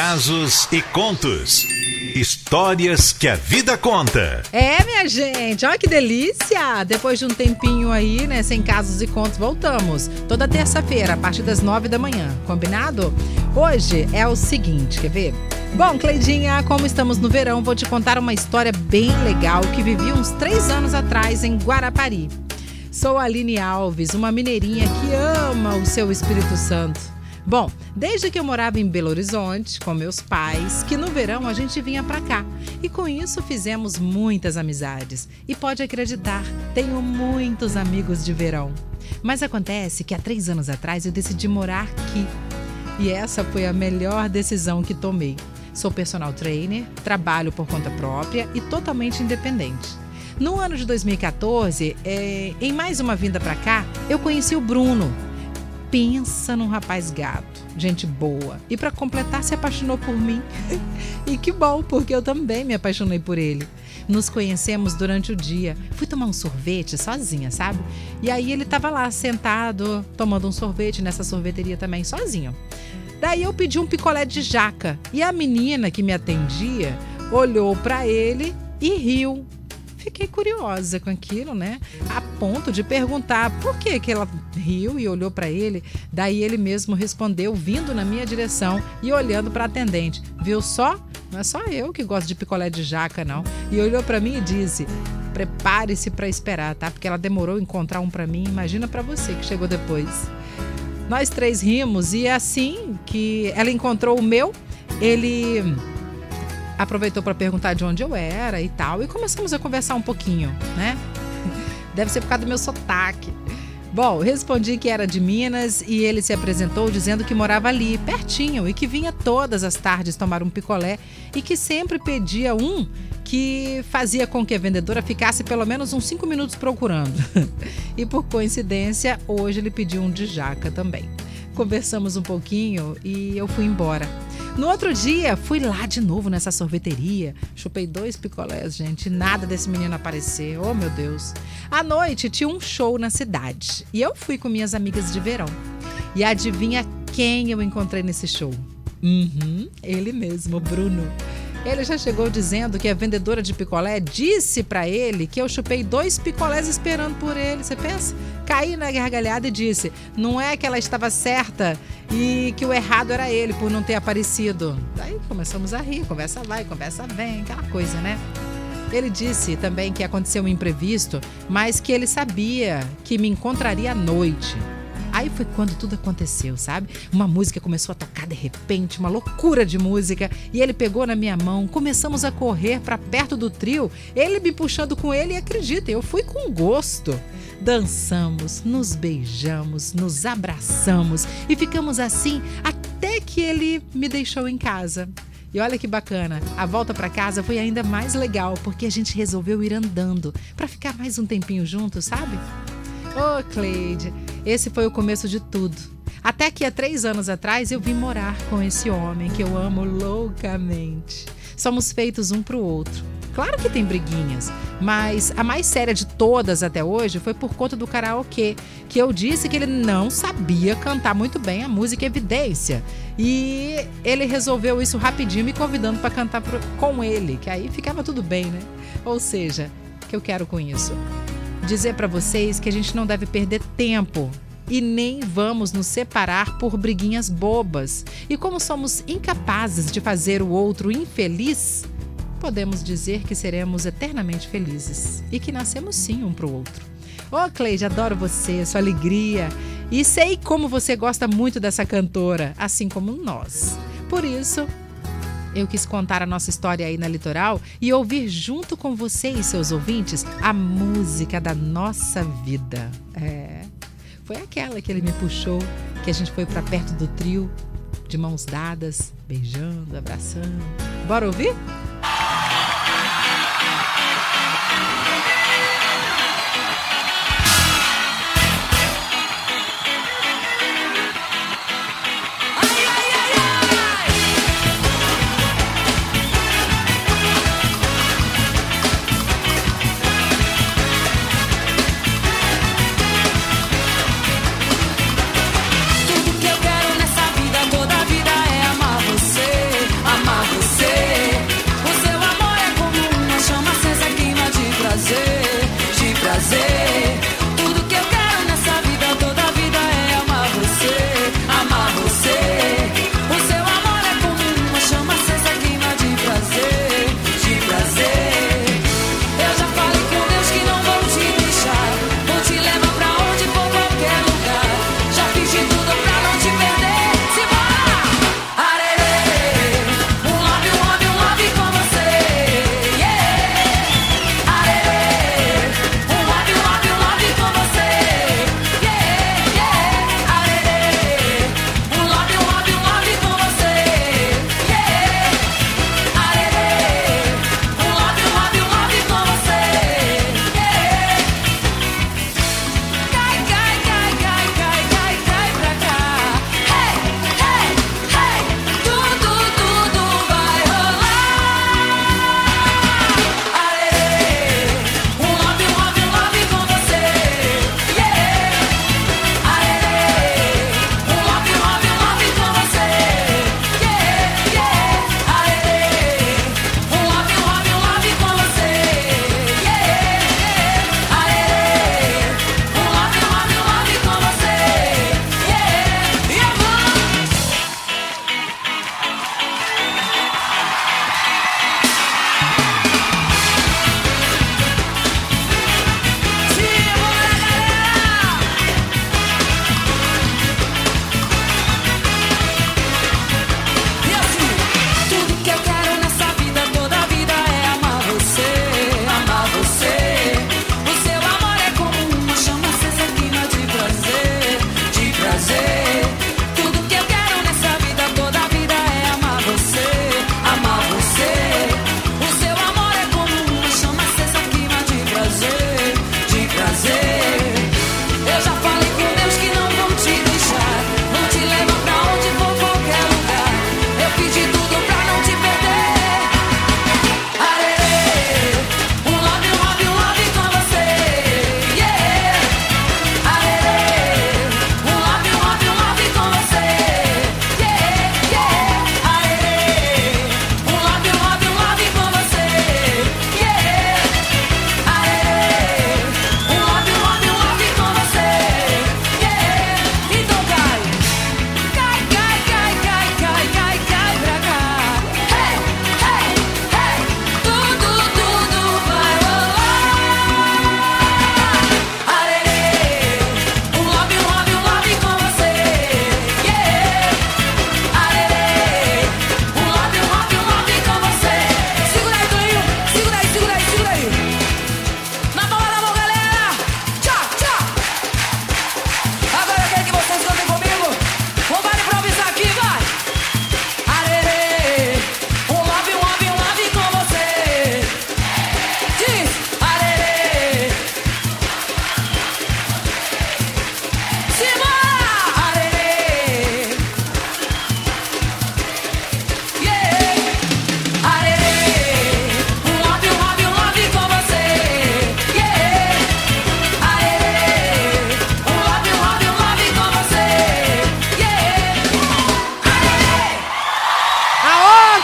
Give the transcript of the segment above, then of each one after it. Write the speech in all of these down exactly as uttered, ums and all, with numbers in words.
Casos e Contos. Histórias que a vida conta. É, minha gente, olha que delícia. Depois de um tempinho aí, né, sem Casos e Contos, voltamos toda terça-feira, a partir das nove da manhã. Combinado? Hoje é o seguinte, quer ver? Bom, Cleidinha, como estamos no verão, vou te contar uma história bem legal que vivi uns três anos atrás em Guarapari. Sou a Aline Alves, uma mineirinha que ama o seu Espírito Santo. Bom, desde que eu morava em Belo Horizonte com meus pais, que no verão a gente vinha pra cá. E com isso fizemos muitas amizades. E pode acreditar, tenho muitos amigos de verão. Mas acontece que há três anos atrás eu decidi morar aqui. E essa foi a melhor decisão que tomei. Sou personal trainer, trabalho por conta própria e totalmente independente. No ano de dois mil e quatorze, é, em mais uma vinda pra cá, eu conheci o Bruno. Pensa num rapaz gato, gente boa. E pra completar, se apaixonou por mim. E que bom, porque eu também me apaixonei por ele. Nos conhecemos durante o dia. Fui tomar um sorvete sozinha, sabe? E aí ele tava lá, sentado, tomando um sorvete nessa sorveteria também, sozinho. Daí eu pedi um picolé de jaca. E a menina que me atendia olhou pra ele e riu. Fiquei curiosa com aquilo, né? A ponto de perguntar por que que ela riu e olhou para ele. Daí ele mesmo respondeu, vindo na minha direção e olhando para a atendente. Viu só? Não é só eu que gosto de picolé de jaca, não. E olhou para mim e disse, prepare-se para esperar, tá? Porque ela demorou encontrar um para mim. Imagina para você que chegou depois. Nós três rimos e é assim que ela encontrou o meu, ele... aproveitou para perguntar de onde eu era e tal. E começamos a conversar um pouquinho, né? Deve ser por causa do meu sotaque. Bom, respondi que era de Minas e ele se apresentou dizendo que morava ali, pertinho, e que vinha todas as tardes tomar um picolé e que sempre pedia um que fazia com que a vendedora ficasse pelo menos uns cinco minutos procurando. E por coincidência, hoje ele pediu um de jaca também. Conversamos um pouquinho e eu fui embora. No outro dia, fui lá de novo nessa sorveteria. Chupei dois picolés, gente. Nada desse menino aparecer. Oh, meu Deus. À noite, tinha um show na cidade. E eu fui com minhas amigas de verão. E adivinha quem eu encontrei nesse show? Uhum, ele mesmo, Bruno. Ele já chegou dizendo que a vendedora de picolé disse pra ele que eu chupei dois picolés esperando por ele. Você pensa? Caí na gargalhada e disse, não é que ela estava certa e que o errado era ele por não ter aparecido. Daí começamos a rir, conversa vai, conversa vem, aquela coisa, né? Ele disse também que aconteceu um imprevisto, mas que ele sabia que me encontraria à noite. Aí foi quando tudo aconteceu, sabe? Uma música começou a tocar de repente, uma loucura de música. E ele pegou na minha mão, começamos a correr para perto do trio. Ele me puxando com ele e acredita, eu fui com gosto. Dançamos, nos beijamos, nos abraçamos e ficamos assim até que ele me deixou em casa. E olha que bacana, a volta para casa foi ainda mais legal, porque a gente resolveu ir andando para ficar mais um tempinho juntos, sabe? Ô, Cleide, esse foi o começo de tudo. Até que há três anos atrás eu vim morar com esse homem que eu amo loucamente. Somos feitos um pro outro. Claro que tem briguinhas, mas a mais séria de todas até hoje foi por conta do karaokê, que eu disse que ele não sabia cantar muito bem a música Evidência. E ele resolveu isso rapidinho, me convidando para cantar pro, com ele, que aí ficava tudo bem, né? Ou seja, o que eu quero com isso? Dizer para vocês que a gente não deve perder tempo e nem vamos nos separar por briguinhas bobas. E como somos incapazes de fazer o outro infeliz, podemos dizer que seremos eternamente felizes e que nascemos sim um pro outro. Ô, Cleide, adoro você, sua alegria, e sei como você gosta muito dessa cantora, assim como nós. Por isso, eu quis contar a nossa história aí na Litoral e ouvir junto com você e seus ouvintes a música da nossa vida. É, foi aquela que ele me puxou, que a gente foi pra perto do trio, de mãos dadas, beijando, abraçando. Bora ouvir? Tudo que eu quero nessa vida, toda vida é amar você.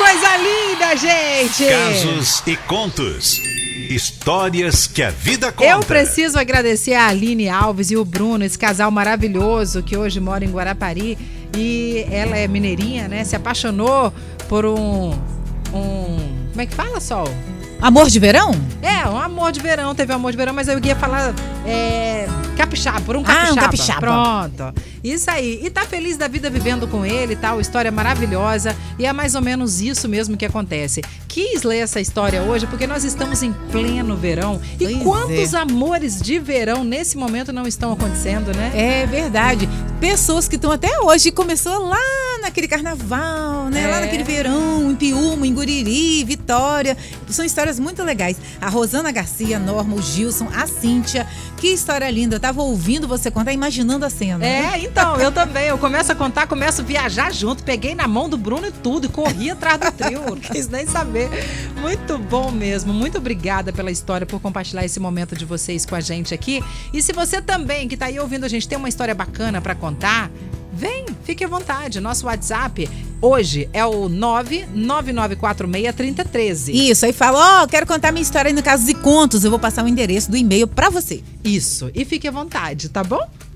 coisa linda, gente! Casos e Contos. Histórias que a vida conta. Eu preciso agradecer a Aline Alves e o Bruno, esse casal maravilhoso que hoje mora em Guarapari. E ela é mineirinha, né? Se apaixonou por um... um como é que fala, Sol? Amor de verão? É, um amor de verão. Teve um amor de verão, mas eu ia falar... É... capixaba, por um capixaba. Ah, um capixaba. Pronto. Isso aí. E tá feliz da vida vivendo com ele e tal. História maravilhosa. E é mais ou menos isso mesmo que acontece. Quis ler essa história hoje porque nós estamos em pleno verão. E pois quantos é. amores de verão nesse momento não estão acontecendo, né? É verdade. Pessoas que estão até hoje. Começou lá naquele carnaval, né? É. Lá naquele verão, em Piuma, em Guriri, Vitória. São histórias muito legais. A Rosana Garcia, a Norma, o Gilson, a Cíntia. Que história linda. Eu tava ouvindo você contar, imaginando a cena. É, então, eu também. Eu começo a contar, começo a viajar junto. Peguei na mão do Bruno e tudo, e corri atrás do trio. Não quis nem saber. Muito bom mesmo. Muito obrigada pela história, por compartilhar esse momento de vocês com a gente aqui. E se você também, que tá aí ouvindo a gente, tem uma história bacana pra contar, vem, fique à vontade. Nosso WhatsApp hoje é o nove nove nove quatro seis, três zero um três. Isso, aí fala, ó, oh, quero contar minha história aí no Casos e Contos. Eu vou passar o endereço do e-mail pra você. Isso, e fique à vontade, tá bom?